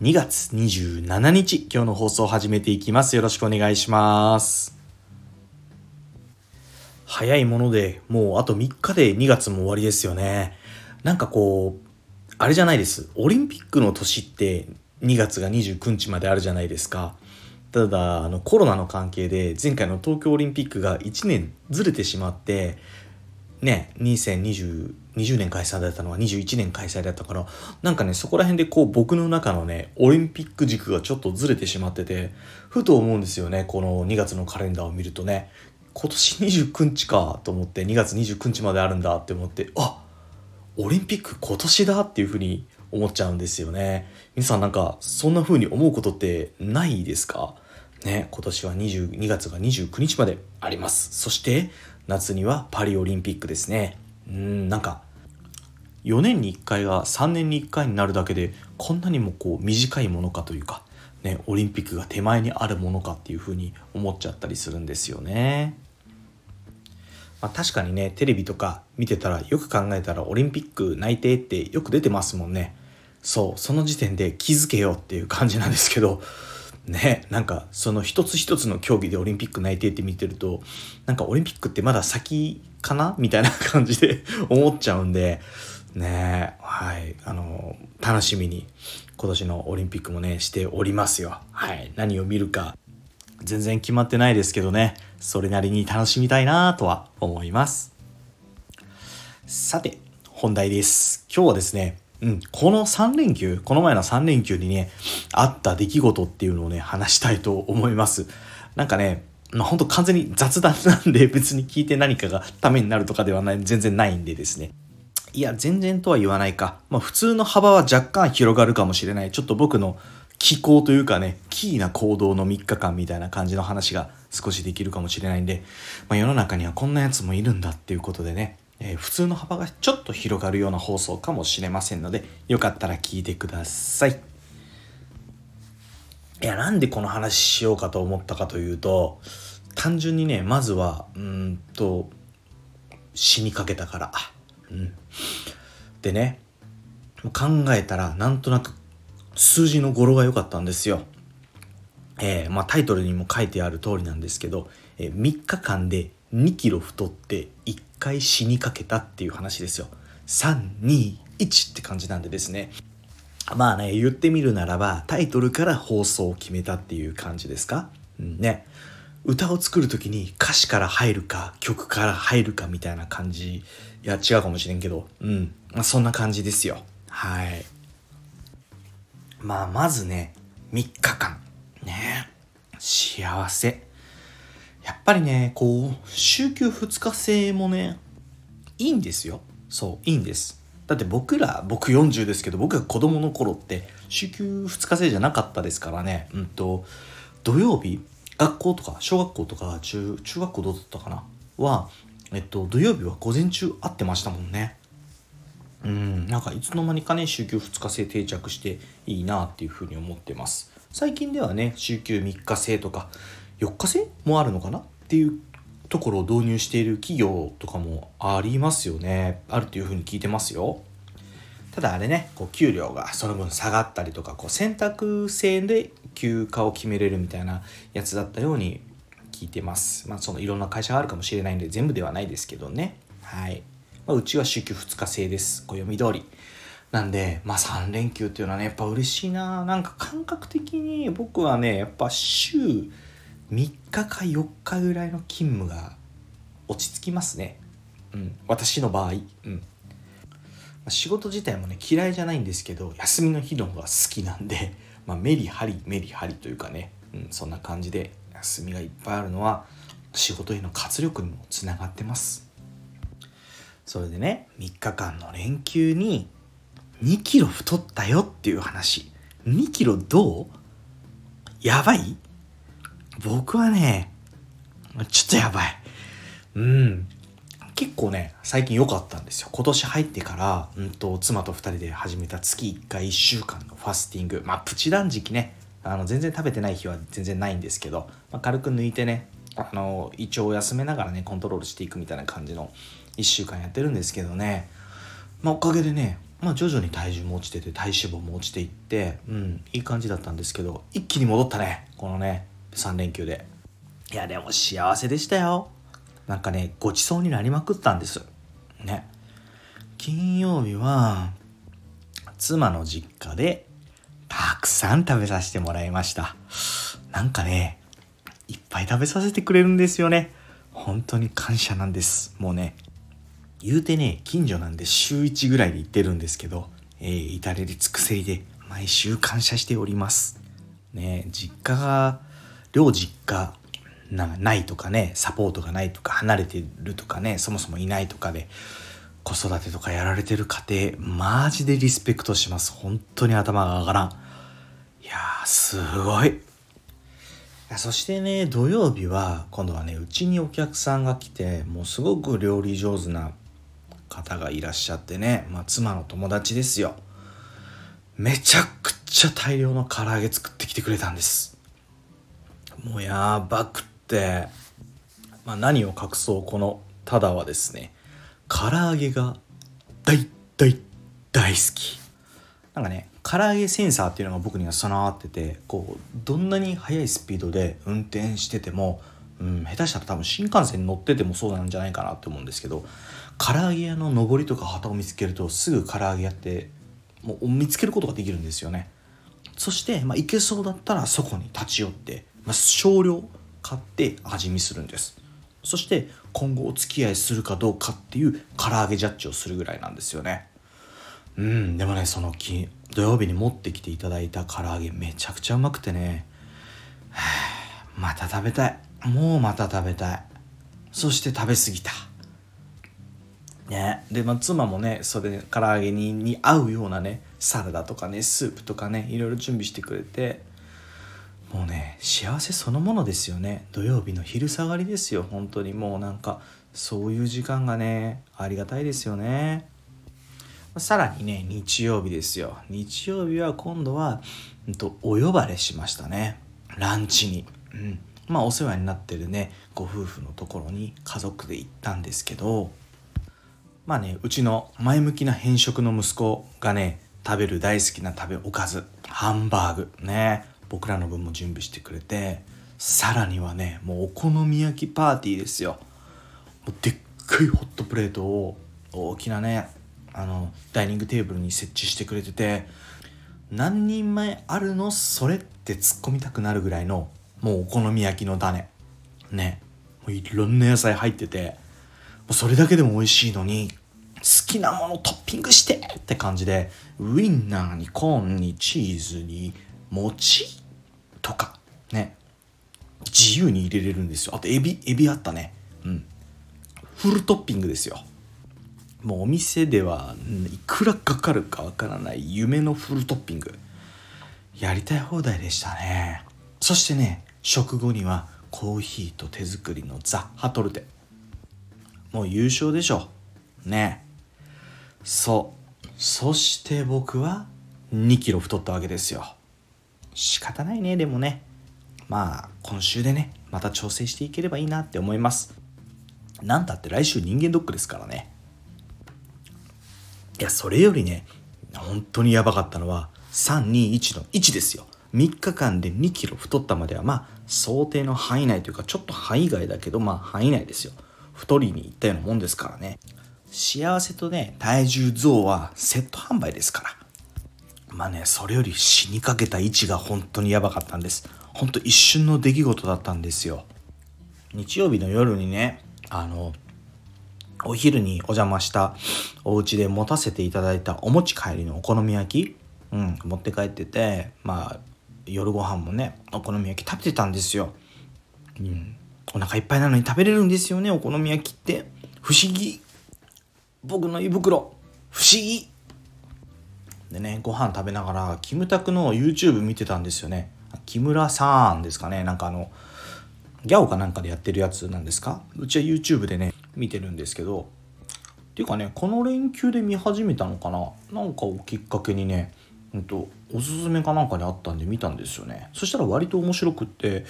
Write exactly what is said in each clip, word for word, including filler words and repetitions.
にがつにじゅうしちにち、今日の放送を始めていきます。よろしくお願いします。早いものでもうあとみっかでにがつも終わりですよね。なんかこうあれじゃないです、オリンピックの年ってにがつがにじゅうくにちまであるじゃないですか。ただあのコロナの関係で前回の東京オリンピックがいちねんずれてしまってね、にせんにじゅうねん開催だったのがにじゅういちねん開催だったから、なんかねそこら辺でこう僕の中のねオリンピック軸がちょっとずれてしまってて、ふと思うんですよね。このにがつのカレンダーを見るとね、今年にじゅうくにちかと思って、にがつにじゅうくにちまであるんだって思って、あ、オリンピック今年だっていうふうに思っちゃうんですよね。皆さんなんかそんな風に思うことってないですかね。今年はにじゅうにがつがにじゅうくにちまであります。そして夏にはパリオリンピックですね。うーんなんかよねんにいっかいがさんねんにいっかいになるだけで、こんなにもこう短いものかというかね、オリンピックが手前にあるものかっていう風に思っちゃったりするんですよね。まあ、確かにね、テレビとか見てたら、よく考えたらオリンピック内定ってよく出てますもんね。そう、その時点で気づけよっていう感じなんですけどね、なんかその一つ一つの競技でオリンピック内定って見てると、なんかオリンピックってまだ先かなみたいな感じで思っちゃうんでね、はい、あの楽しみに今年のオリンピックもねしておりますよ。はい、何を見るか全然決まってないですけどね、それなりに楽しみたいなとは思います。さて本題です。今日はですね、うん、このさん連休、この前のさん連休にねあった出来事っていうのをね話したいと思います。なんかね、まあ、ほんと完全に雑談なんで、別に聞いて何かがためになるとかではない全然ないんでですね、いや全然とは言わないか、まあ、普通の幅は若干広がるかもしれない、ちょっと僕の気候というかね、キーな行動のみっかかんみたいな感じの話が少しできるかもしれないんで、まあ、世の中にはこんなやつもいるんだっていうことでね、えー、普通の幅がちょっと広がるような放送かもしれませんので、よかったら聞いてください。いや、なんでこの話しようかと思ったかというと、単純にね、まずはうーんと死にかけたから、うん、でね、考えたらなんとなく数字の語呂が良かったんですよ。えー、まあタイトルにも書いてある通りなんですけど、えー、みっかかんでにキロ太っていっかい死にかけたっていう話ですよ。さんにいちって感じなんでですね。まあね、言ってみるならばタイトルから放送を決めたっていう感じですか、うん、ね。歌を作る時に歌詞から入るか曲から入るかみたいな感じ、いや違うかもしれんけど、うん、まあ、そんな感じですよ。はい。まあまずね、みっかかんね、幸せ。やっぱりね、こう週休ふつか制もねいいんですよ。そういいんです。だって僕ら僕よんじゅうですけど、僕が子供の頃って週休ふつか制じゃなかったですからね。うんと土曜日、学校とか小学校とか 中, 中学校どうだったかなは、えっと、土曜日は午前中会ってましたもんね。うん、なんかいつの間にかね週休ふつか制定着していいなっていうふうに思ってます。最近ではね週休みっか制とかよっか制もあるのかなっていうところを導入している企業とかもありますよね。あるというふうに聞いてますよ。ただあれね、こう給料がその分下がったりとか、こう選択制で休暇を決めれるみたいなやつだったように聞いてます。まあそのいろんな会社があるかもしれないんで全部ではないですけどね。はい、うちは週休ふつか制です。暦通りなんで、まあさん連休っていうのはねやっぱ嬉しいな。なんか感覚的に僕はねやっぱ週みっかかよっかぐらいの勤務が落ち着きますね、うん、私の場合、うん。仕事自体もね嫌いじゃないんですけど、休みの日の方が好きなんで、まあ、メリハリメリハリというかね、うん、そんな感じで休みがいっぱいあるのは仕事への活力にもつながってます。それでね、みっかかんの連休ににキロ太ったよっていう話。にキロどう？やばい？僕はねちょっとやばい、うん、結構ね最近良かったんですよ。今年入ってから、うん、と妻とふたりで始めた月いっかいいっしゅうかんのファスティング、まあプチ断食ね、あの全然食べてない日は全然ないんですけど、まあ、軽く抜いてね、あの胃腸を休めながらねコントロールしていくみたいな感じのいっしゅうかんやってるんですけどね、まあ、おかげでね、まあ、徐々に体重も落ちてて体脂肪も落ちていって、うん、いい感じだったんですけど、一気に戻ったねこのねさんれんきゅうで。いやでも幸せでしたよ。なんかねごちそうになりまくったんですね。金曜日は妻の実家でたくさん食べさせてもらいました。なんかねいっぱい食べさせてくれるんですよね。本当に感謝なんです。もうね言うてね近所なんで週いちぐらいで行ってるんですけど、えー、至れり尽くせりで毎週感謝しておりますね。実家が両実家な, ないとかね、サポートがないとか離れてるとかね、そもそもいないとかで子育てとかやられてる家庭、マジでリスペクトします。本当に頭が上がらん。いやーすごい。そしてね土曜日は今度はねうちにお客さんが来て、もうすごく料理上手な方がいらっしゃってね、まあ、妻の友達ですよ。めちゃくちゃ大量の唐揚げ作ってきてくれたんです。もうやばくてで、まあ、何を隠そうこのタダはですね唐揚げが大大大好き。なんかね唐揚げセンサーっていうのが僕には備わってて、こうどんなに速いスピードで運転してても、うん、下手したら多分新幹線に乗っててもそうなんじゃないかなって思うんですけど、唐揚げ屋の上りとか旗を見つけるとすぐ唐揚げ屋ってもう見つけることができるんですよね。そして、まあ、行けそうだったらそこに立ち寄って、まあ、少量買って味見するんです。そして今後お付き合いするかどうかっていう唐揚げジャッジをするぐらいなんですよね。うんでもねそのき土曜日に持ってきていただいた唐揚げめちゃくちゃうまくてね、はあ、また食べたい、もうまた食べたい。そして食べ過ぎたね。で、まあ、妻もねそれ唐揚げに、に合うようなねサラダとかねスープとかねいろいろ準備してくれて、もうね幸せそのものですよね。土曜日の昼下がりですよ。本当にもうなんかそういう時間がねありがたいですよね。さらにね日曜日ですよ。日曜日は今度は、うん、とお呼ばれしましたねランチに、うん、まあお世話になってるねご夫婦のところに家族で行ったんですけど、まあねうちの前向きな偏食の息子がね食べる大好きな食べおかずハンバーグね僕らの分も準備してくれて、さらにはねもうお好み焼きパーティーですよ。もうでっかいホットプレートを大きなねあのダイニングテーブルに設置してくれてて、何人前あるのそれって突っ込みたくなるぐらいのもうお好み焼きの種ね、もういろんな野菜入ってて、もうそれだけでも美味しいのに好きなものトッピングしてって感じで、ウインナーにコーンにチーズに餅とかね自由に入れれるんですよ。あとエビエビあったね、うん、フルトッピングですよ。もうお店ではいくらかかるかわからない夢のフルトッピング、やりたい放題でしたね。そしてね食後にはコーヒーと手作りのザッハトルテ、もう優勝でしょね。そうそして僕はにキロ太ったわけですよ。仕方ないね。でもねまあ今週でねまた調整していければいいなって思います。なんだって来週人間ドックですからね。いやそれよりね本当にやばかったのはさんにいちのいちですよ。みっかかんでにキロ太ったまではまあ想定の範囲内というかちょっと範囲外だけどまあ範囲内ですよ。太りにいったようなもんですからね。幸せとね体重増はセット販売ですから、まあねそれより死にかけた位置が本当にやばかったんです。本当一瞬の出来事だったんですよ。日曜日の夜にねあのお昼にお邪魔したお家で持たせていただいたお持ち帰りのお好み焼き、うん、持って帰ってて、まあ夜ご飯もねお好み焼き食べてたんですよ、うん、お腹いっぱいなのに食べれるんですよねお好み焼きって。不思議、僕の胃袋不思議でね、ご飯食べながらキムタクの YouTube 見てたんですよね。木村さんですかね、なんかあのギャオかなんかでやってるやつなんですか？うちは YouTube でね見てるんですけど、っていうかねこの連休で見始めたのかな、なんかをきっかけにね、うんと、おすすめかなんかにあったんで見たんですよね。そしたら割と面白くって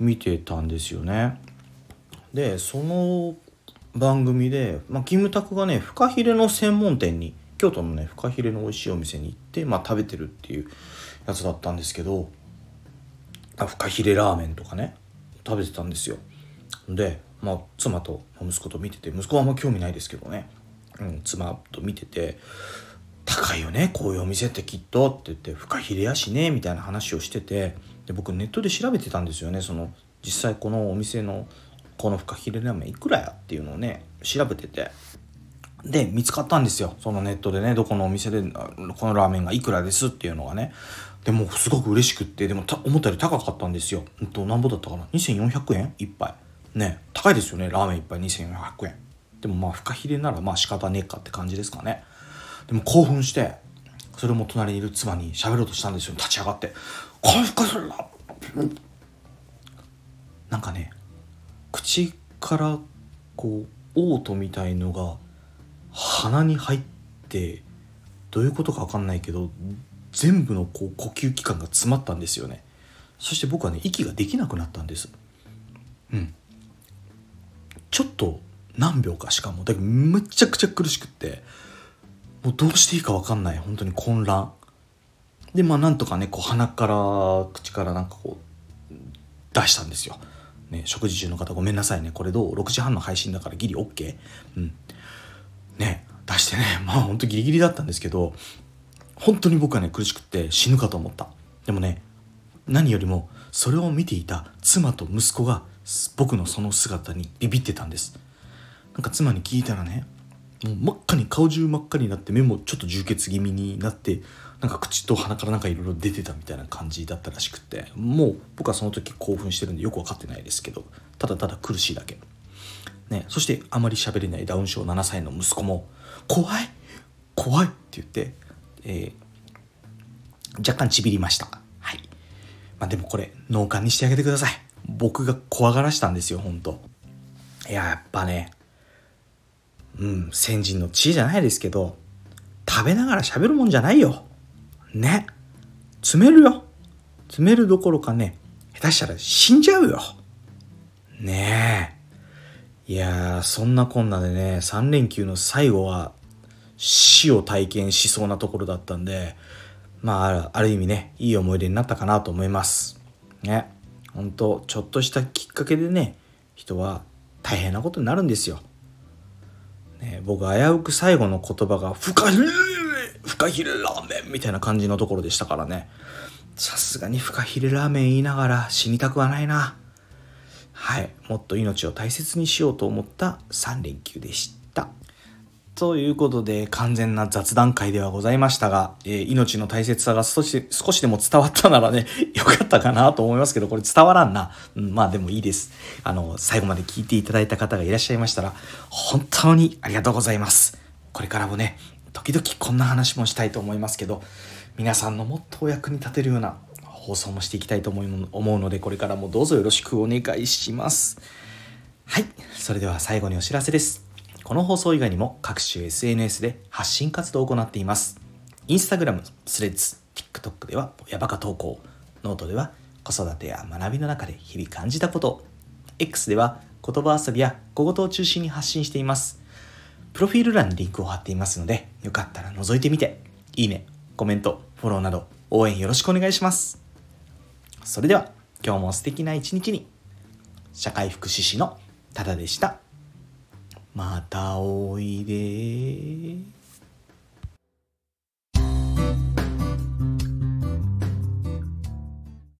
見てたんですよね。でその番組で、まあ、キムタクがねフカヒレの専門店に、京都のねフカヒレの美味しいお店に行って、まあ、食べてるっていうやつだったんですけど、あフカヒレラーメンとかね食べてたんですよ。で、まあ、妻と息子と見てて、息子はあんま興味ないですけどね、うん、妻と見てて、高いよねこういうお店ってきっとって言って、フカヒレやしねみたいな話をしてて、で僕ネットで調べてたんですよね、その実際このお店のこのフカヒレラーメンいくらやっていうのをね調べてて、で見つかったんですよ、そのネットでね、どこのお店でこのラーメンがいくらですっていうのがね。でもすごく嬉しくって、でも思ったより高かったんですよ。えっと、何ぼだったかな、にせんよんひゃくえん一杯ね、高いですよねラーメン一杯にせんよんひゃくえん。でもまあフカヒレならまあ仕方ねえかって感じですかね。でも興奮して、それも隣にいる妻に喋ろうとしたんですよ、立ち上がって。このフカヒレラーメンなんかね、口からこう嘔吐みたいのが鼻に入って、どういうことか分かんないけど全部のこう呼吸器官が詰まったんですよね。そして僕はね息ができなくなったんです。うん。ちょっと何秒かしかも、だからめちゃくちゃ苦しくって、もうどうしていいか分かんない、本当に混乱。でまあなんとかねこう鼻から口からなんかこう出したんですよ。ね、食事中の方ごめんなさいね、これどうろくじはんの配信だからギリ OK、うん、ね出してね、まあほんとギリギリだったんですけど、本当に僕はね苦しくって死ぬかと思った。でもね何よりもそれを見ていた妻と息子が僕のその姿にビビってたんです。なんか妻に聞いたらね、もう真っ赤に顔中真っ赤になって、目もちょっと充血気味になって、なんか口と鼻からなんかいろいろ出てたみたいな感じだったらしくて、もう僕はその時興奮してるんでよく分かってないですけど、ただただ苦しいだけ、ね、そしてあまり喋れないダウン症ななさいの息子も怖い怖いって言って、えー、若干ちびりました。はい。まあ、でもこれ脳幹にしてあげてください。僕が怖がらしたんですよ本当。いややっぱね、うん先人の知恵じゃないですけど、食べながら喋るもんじゃないよ。ね、詰めるよ、詰めるどころかね下手したら死んじゃうよねえ。いやーそんなこんなでねさん連休の最後は死を体験しそうなところだったんで、まあある意味ねいい思い出になったかなと思いますね。ほんとちょっとしたきっかけでね人は大変なことになるんですよ、ね、僕危うく最後の言葉が深いフカヒレラーメンみたいな感じのところでしたからね、さすがにフカヒレラーメン言いながら死にたくはないな。はい、もっと命を大切にしようと思ったさん連休でした。ということで完全な雑談会ではございましたが、えー、命の大切さが少し、少しでも伝わったならねよかったかなと思いますけど、これ伝わらんな、うん、まあでもいいです。あの最後まで聞いていただいた方がいらっしゃいましたら本当にありがとうございます。これからもね時々こんな話もしたいと思いますけど、皆さんのもっとお役に立てるような放送もしていきたいと思うので、これからもどうぞよろしくお願いします。はい、それでは最後にお知らせです。この放送以外にも各種 エスエヌエス で発信活動を行っています。インスタグラム、スレッズ、TikTok では親バカ投稿、ノートでは子育てや学びの中で日々感じたこと、 X では言葉遊びや小言を中心に発信しています。プロフィール欄にリンクを貼っていますので、よかったら覗いてみて、いいね、コメント、フォローなど応援よろしくお願いします。それでは、今日も素敵な一日に。社会福祉士の多田でした。またおいで。